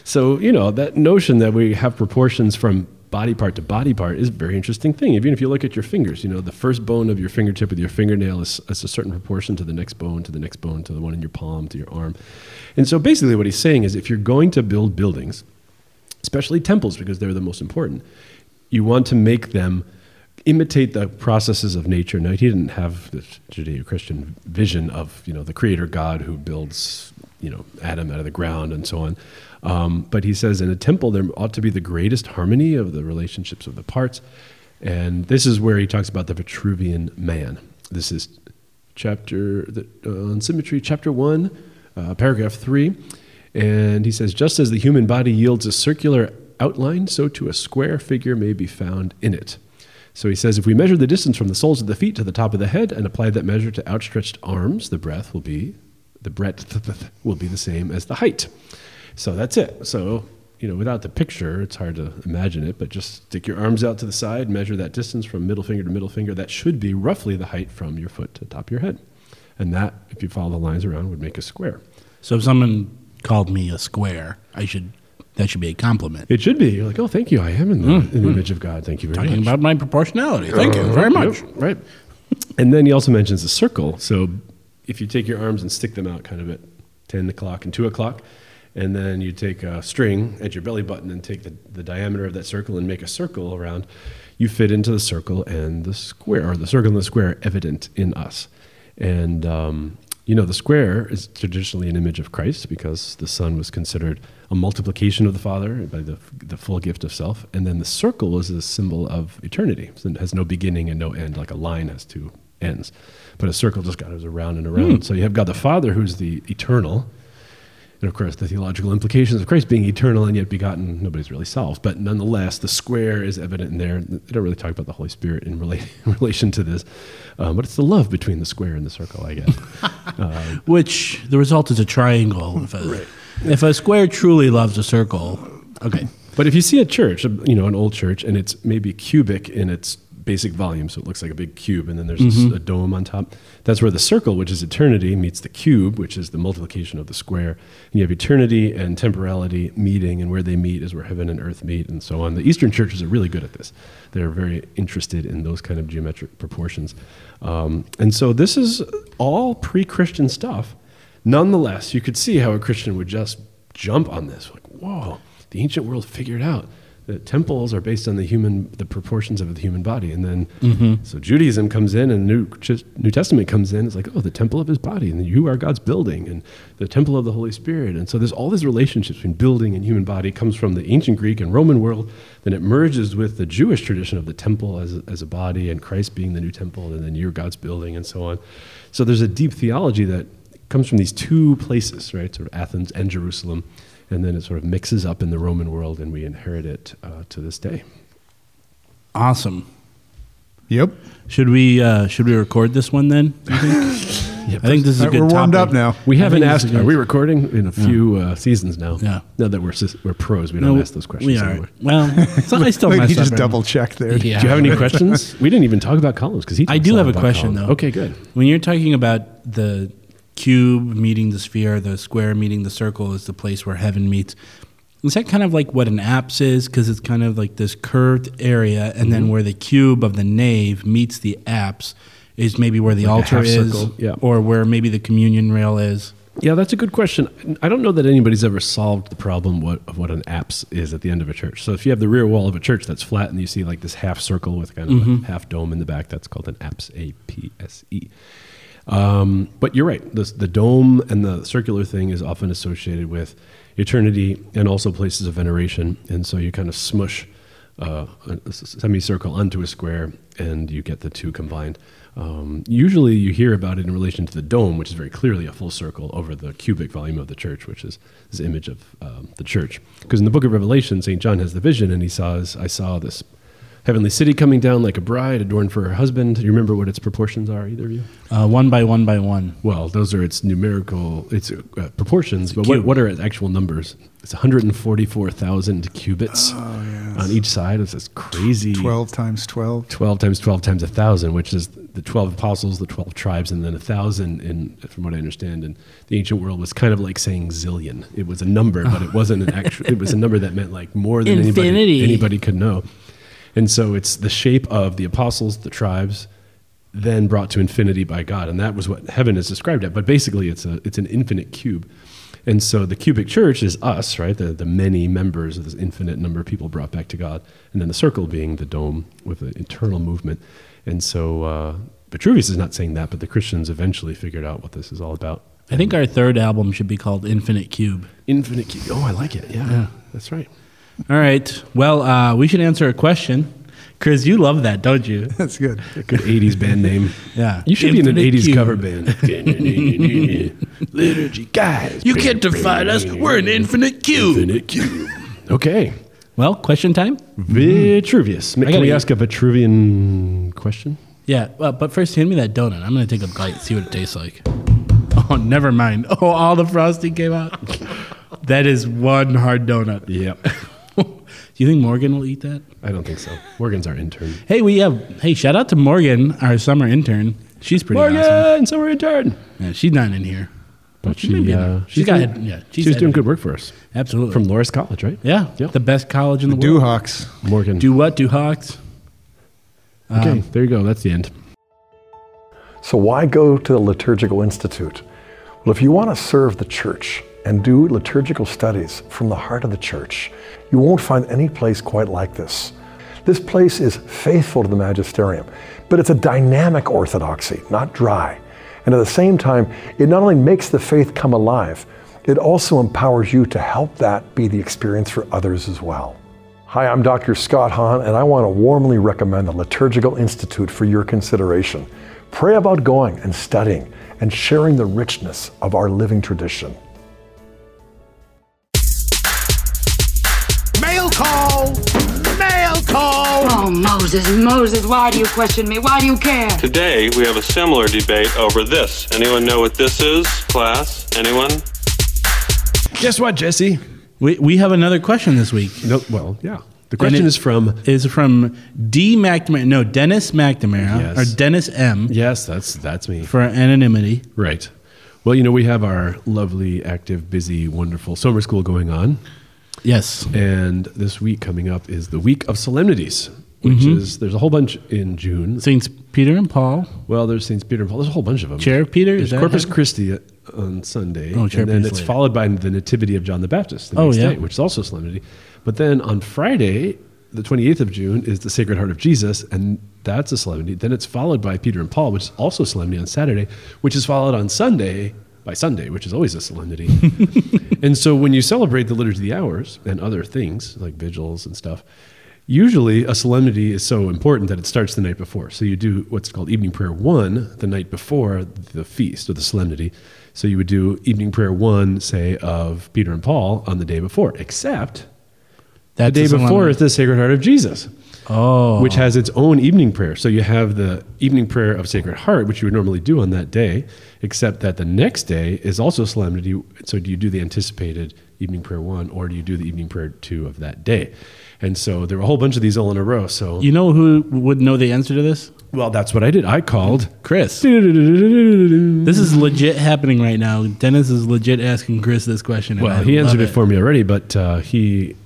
So, you know, that notion that we have proportions from body part to body part is a very interesting thing. Even if you look at your fingers, you know, the first bone of your fingertip with your fingernail is, is a certain proportion to the next bone, to the next bone, to the one in your palm, to your arm. And so basically what he's saying is if you're going to build buildings, especially temples, because they're the most important, you want to make them imitate the processes of nature. Now, he didn't have the Judeo-Christian vision of, you know, the creator God who builds, you know, Adam out of the ground and so on. Um, but he says in a temple, there ought to be the greatest harmony of the relationships of the parts. And this is where he talks about the Vitruvian Man. This is chapter the, uh, on symmetry, chapter one, uh, paragraph three. And he says, just as the human body yields a circular outline, so too a square figure may be found in it. So he says, if we measure the distance from the soles of the feet to the top of the head and apply that measure to outstretched arms, the breadth will be the breadth will be the same as the height. So that's it. So, you know, without the picture, it's hard to imagine it, but just stick your arms out to the side, measure that distance from middle finger to middle finger. That should be roughly the height from your foot to the top of your head. And that, if you follow the lines around, would make a square. So if someone called me a square, I should... That should be a compliment. It should be. You're like, oh, thank you. I am in the, mm, in the mm. image of God. Thank you very Talking much. Talking about my proportionality. Thank uh, you very much. Yep, right. And then he also mentions a circle. So if you take your arms and stick them out kind of at ten o'clock and two o'clock, and then you take a string at your belly button and take the, the diameter of that circle and make a circle around, you fit into the circle and the square, or the circle and the square evident in us. And, um, you know, the square is traditionally an image of Christ because the Son was considered a multiplication of the Father by the the full gift of self. And then the circle is a symbol of eternity. So it has no beginning and no end, like a line has two ends. But a circle just goes around and around. Mm. So you have God the Father, who's the eternal. And of course, the theological implications of Christ being eternal and yet begotten, nobody's really solved. But nonetheless, the square is evident in there. They don't really talk about the Holy Spirit in, rela- in relation to this. Um, but it's the love between the square and the circle, I guess. um, Which, the result is a triangle. If a, right. If a square truly loves a circle, okay. But if you see a church, you know, an old church, and it's maybe cubic in its basic volume, so it looks like a big cube, and then there's mm-hmm. a, a dome on top. That's where the circle, which is eternity, meets the cube, which is the multiplication of the square. And you have eternity and temporality meeting, and where they meet is where heaven and earth meet, and so on. The Eastern churches are really good at this. They're very interested in those kind of geometric proportions. Um, and so this is all pre-Christian stuff. Nonetheless, you could see how a Christian would just jump on this. Like, whoa, the ancient world figured out that temples are based on the human, the proportions of the human body. And then, mm-hmm. so Judaism comes in and New New Testament comes in. It's like, oh, the temple of his body, and you are God's building, and the temple of the Holy Spirit. And so there's all these relationships between building and human body. It comes from the ancient Greek and Roman world. Then it merges with the Jewish tradition of the temple as, as a body, and Christ being the new temple, and then you're God's building, and so on. So there's a deep theology that comes from these two places, right? Sort of Athens and Jerusalem, and then it sort of mixes up in the Roman world, and we inherit it uh, to this day. Awesome. Yep. Should we uh, should we record this one then? You think? yeah, I think this is right, a good. We're warmed topic. Up now. We I haven't asked. Are we recording in a few no. uh, seasons now? Yeah. Now that we're we're pros, we don't no, ask those questions we are. anymore. Well, it's not, I still. Messed you just right double check there. Yeah. Do you have any questions? We didn't even talk about columns because he. I do have a question columns. though. Okay, good. When you're talking about the cube meeting the sphere, the square meeting the circle is the place where heaven meets. Is that kind of like what an apse is? Because it's kind of like this curved area, and mm-hmm. then where the cube of the nave meets the apse is maybe where the like altar is, yeah. or where maybe the communion rail is. Yeah, that's a good question. I don't know that anybody's ever solved the problem what, of what an apse is at the end of a church. So if you have the rear wall of a church that's flat and you see like this half circle with kind of mm-hmm. a half dome in the back, that's called an apse, A P S E. Um, but you're right. The, the dome and the circular thing is often associated with eternity and also places of veneration. And so you kind of smush uh, a semicircle onto a square, and you get the two combined. Um, usually you hear about it in relation to the dome, which is very clearly a full circle over the cubic volume of the church, which is this image of um, the church. Because in the book of Revelation, Saint John has the vision, and he says, I saw this heavenly city coming down like a bride adorned for her husband. Do you remember what its proportions are, either of you? Uh, one by one by one. Well, those are its numerical, its uh, proportions, it's but what, what are its actual numbers? It's one hundred forty-four thousand cubits oh, yes. on each side. It's this crazy... twelve times twelve twelve times twelve times one thousand, which is the twelve apostles, the twelve tribes, and then one thousand, in, from what I understand, in the ancient world was kind of like saying zillion. It was a number, but it wasn't an actual... It was a number that meant like more than anybody, anybody could know. And so it's the shape of the apostles, the tribes, then brought to infinity by God. And that was what heaven is described at. But basically, it's a it's an infinite cube. And so the cubic church is us, right? The the many members of this infinite number of people brought back to God. And then the circle being the dome with the internal movement. And so uh, Vitruvius is not saying that, but the Christians eventually figured out what this is all about. I think our third album should be called Infinite Cube. Infinite Cube. Oh, I like it. Yeah, yeah. That's right. All right. Well, uh, we should answer a question. Chris, you love that, don't you? That's good. A good eighties band name. Yeah. You should Infinite be in an eighties Cube. Cover band. Liturgy Guys. You can't define us. We're an Infinite Cube. Infinite Cube. Okay. Well, question time? Vitruvius. Can we ask a Vitruvian question? Yeah. Well, but first, hand me that donut. I'm going to take a bite and see what it tastes like. Oh, never mind. Oh, all the frosting came out. That is one hard donut. Yep. Do you think Morgan will eat that? I don't think so. Morgan's our intern. Hey, we have. Hey, shout out to Morgan, our summer intern. She's pretty Morgan, awesome. Morgan, summer intern. Yeah, she's not in here, but she, she uh, she's, she's got. Doing, yeah, she's, she's doing good work for us. Absolutely, from Loras College, right? Yeah, yep. The best college in the, the world. Duhawks, Morgan. Do what? Duhawks. Okay, um, there you go. That's the end. So why go to the Liturgical Institute? Well, if you want to serve the church and do liturgical studies from the heart of the church, you won't find any place quite like this. This place is faithful to the magisterium, but it's a dynamic orthodoxy, not dry. And at the same time, it not only makes the faith come alive, it also empowers you to help that be the experience for others as well. Hi, I'm Doctor Scott Hahn, and I want to warmly recommend the Liturgical Institute for your consideration. Pray about going and studying and sharing the richness of our living tradition. Oh, Moses, Moses, why do you question me? Why do you care? Today, we have a similar debate over this. Anyone know what this is, class? Anyone? Guess what, Jesse? We we have another question this week. No, well, yeah. The question is from? Is from D. McNamara. No, Dennis McNamara. Yes. Or Dennis M. Yes, that's that's me. For anonymity. Right. Well, you know, we have our lovely, active, busy, wonderful summer school going on. Yes. And this week coming up is the Week of Solemnities, which mm-hmm. is, there's a whole bunch in June. Saints Peter and Paul. Well, there's Saints Peter and Paul. There's a whole bunch of them. Chair Peter? There's is that Corpus happened? Christi on Sunday. Oh, Chair Peter. And then it's later. Followed by the Nativity of John the Baptist, the oh, next yeah. day, which is also solemnity. But then on Friday, the twenty-eighth of June, is the Sacred Heart of Jesus, and that's a solemnity. Then it's followed by Peter and Paul, which is also solemnity on Saturday, which is followed on Sunday by Sunday, which is always a solemnity. And so when you celebrate the Liturgy of the Hours and other things like vigils and stuff, usually a solemnity is so important that it starts the night before. So you do what's called evening prayer one the night before the feast or the solemnity. So you would do evening prayer one, say, of Peter and Paul on the day before, except that's the day before is the Sacred Heart of Jesus. Oh. Which has its own evening prayer. So you have the evening prayer of Sacred Heart, which you would normally do on that day, except that the next day is also solemnity. So do you do the anticipated evening prayer one, or do you do the evening prayer two of that day? And so there were a whole bunch of these all in a row. So you know who would know the answer to this? Well, that's what I did. I called Chris. This is legit happening right now. Dennis is legit asking Chris this question. And well, I he answered it, it for me already, but uh, he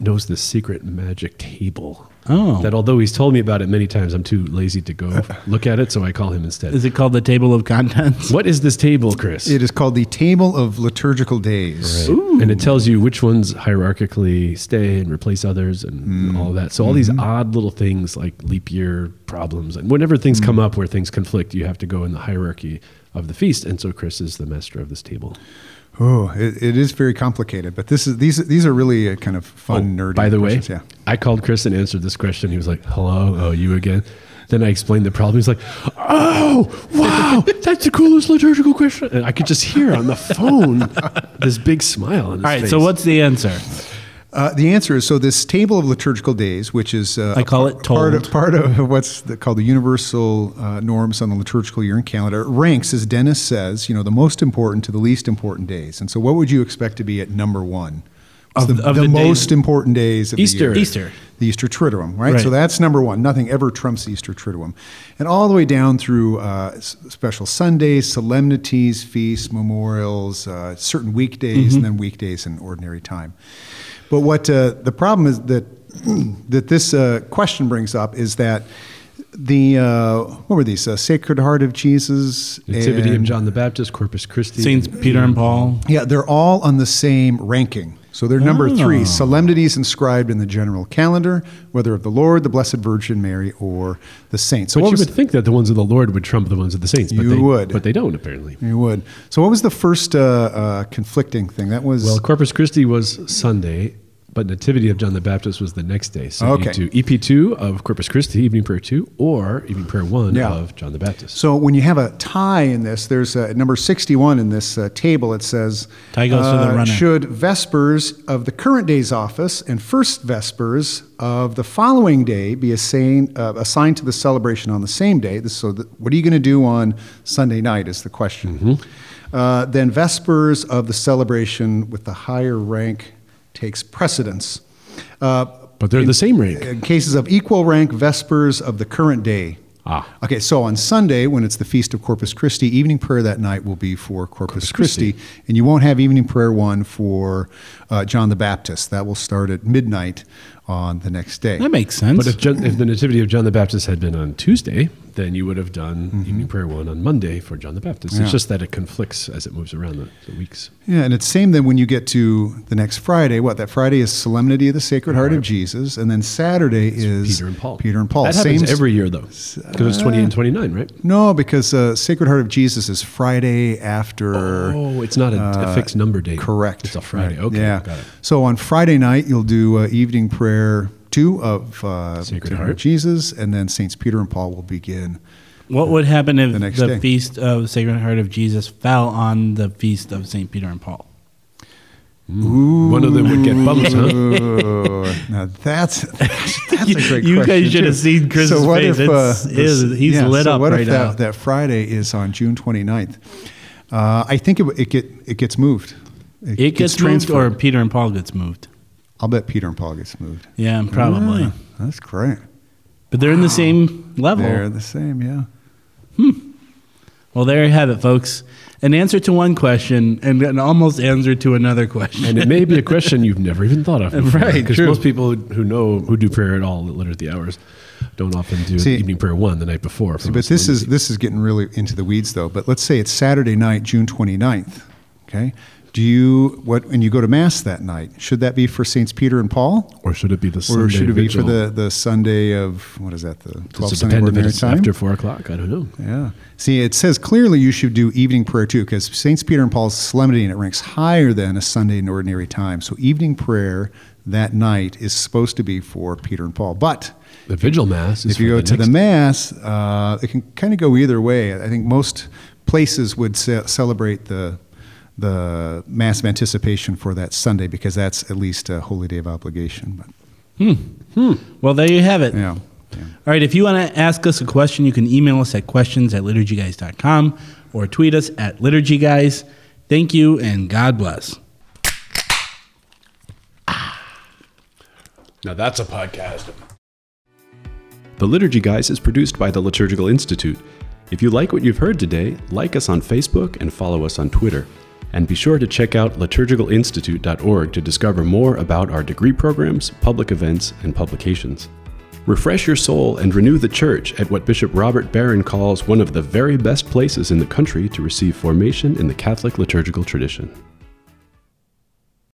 knows the secret magic table. Oh. That although he's told me about it many times, I'm too lazy to go look at it, so I call him instead. Is it called the Table of Contents? What is this table, Chris? It is called the Table of Liturgical Days. Right. And it tells you which ones hierarchically stay and replace others and mm. all that. So all mm-hmm. these odd little things like leap year problems, and whenever things mm. come up where things conflict, you have to go in the hierarchy of the feast. And so Chris is the master of this table. Oh, it, it is very complicated, but this is these these are really a kind of fun, oh, nerdy. By the questions. Way, yeah. I called Chris and answered this question. He was like, "Hello, oh you again?" Then I explained the problem. He's like, "Oh, wow, that's the coolest liturgical question." And I could just hear on the phone this big smile on his face. All right, face. So what's the answer? Uh, the answer is, so this Table of Liturgical Days, which is uh, I call it part of, part of what's the, called the Universal uh, Norms on the Liturgical Year and Calendar, ranks, as Dennis says, you know, the most important to the least important days. And so what would you expect to be at number one? Of, the, of the, the most important days of Easter, the year. Easter. The Easter Triduum, right? right? So that's number one. Nothing ever trumps Easter Triduum. And all the way down through uh, special Sundays, solemnities, feasts, memorials, uh, certain weekdays, mm-hmm. and then weekdays in ordinary time. But what uh, the problem is that that this uh, question brings up is that the, uh, what were these, uh, Sacred Heart of Jesus, Nativity of John the Baptist, Corpus Christi. Saints Peter and Paul. Yeah, they're all on the same ranking. So they're number oh. three, solemnities inscribed in the general calendar, whether of the Lord, the Blessed Virgin Mary, or the saints. So but you would th- think that the ones of the Lord would trump the ones of the saints. But you they, would. But they don't, apparently. You would. So what was the first uh, uh, conflicting thing? That was... Well, Corpus Christi was Sunday, but Nativity of John the Baptist was the next day. So okay. you do E P two of Corpus Christi, Evening Prayer two, or Evening Prayer one yeah. of John the Baptist. So when you have a tie in this, there's a, number sixty-one in this uh, table. It says, tie goes uh, to the runner. Should Vespers of the current day's office and first Vespers of the following day be assigned, uh, assigned to the celebration on the same day? So the, what are you going to do on Sunday night is the question. Mm-hmm. Uh, then Vespers of the celebration with the higher rank takes precedence. Uh, but they're in, the same rank. In cases of equal rank, Vespers of the current day. Ah. Okay, so on Sunday, when it's the Feast of Corpus Christi, evening prayer that night will be for Corpus, Corpus Christi, Christi, and you won't have evening prayer one for uh, John the Baptist. That will start at midnight on the next day. That makes sense. But if, John, if the Nativity of John the Baptist had been on Tuesday, then you would have done mm-hmm. evening prayer one on Monday for John the Baptist. Yeah. It's just that it conflicts as it moves around the, the weeks. Yeah, and it's same then when you get to the next Friday. What, that Friday is Solemnity of the Sacred Heart of Jesus, and then Saturday it's is Peter and Paul. Peter and Paul. That same happens every year, though, because uh, it's twenty-eight and twenty-nine, right? No, because uh, Sacred Heart of Jesus is Friday after... Oh, it's not a, uh, a fixed number date. Correct. It's a Friday. Right. Okay, yeah. Got it. So on Friday night, you'll do uh, evening prayer two of uh, Sacred Heart of Jesus, and then Saints Peter and Paul will begin. What uh, would happen if the, next the Feast of Sacred Heart of Jesus fell on the Feast of Saint Peter and Paul? Ooh. One of them would get bumps, huh? Now that's, that's a great question. You guys should have seen Chris's so what face. If, uh, it's, this, is, he's yeah, lit so up what right if that, now. That Friday is on June twenty-ninth? Uh, I think it, it, get, it gets moved. It, it gets, gets moved or Peter and Paul gets moved? I'll bet Peter and Paul gets moved. Yeah, probably. Yeah, that's great. But they're wow. in the same level. They're the same, yeah. Hmm. Well, there you have it, folks. An answer to one question and an almost answer to another question. And it may be a question you've never even thought of before. Right, because most people who know, who do prayer at all at Liturgy Hours don't often do see, evening prayer one the night before. See, but this is, this is getting really into the weeds, though. But let's say it's Saturday night, June twenty-ninth, okay? Do you, what, and you go to Mass that night, should that be for Saints Peter and Paul? Or should it be the Sunday Or should it be vigil? for the, the Sunday of, what is that, the twelfth Sunday Ordinary Time? After four o'clock, I don't know. Yeah. See, it says clearly you should do evening prayer too, because Saints Peter and Paul's solemnity, and it ranks higher than a Sunday in Ordinary Time. So evening prayer that night is supposed to be for Peter and Paul. But the Vigil Mass is if you go the to the Mass, uh, it can kind of go either way. I think most places would ce- celebrate the the Mass of Anticipation for that Sunday, because that's at least a holy day of obligation. But. Hmm. Hmm. Well, there you have it. Yeah. yeah. All right, if you want to ask us a question, you can email us at questions at liturgy guys dot com or tweet us at liturgyguys. Thank you, and God bless. Now that's a podcast. The Liturgy Guys is produced by the Liturgical Institute. If you like what you've heard today, like us on Facebook and follow us on Twitter. And be sure to check out liturgical institute dot org to discover more about our degree programs, public events, and publications. Refresh your soul and renew the church at what Bishop Robert Barron calls one of the very best places in the country to receive formation in the Catholic liturgical tradition.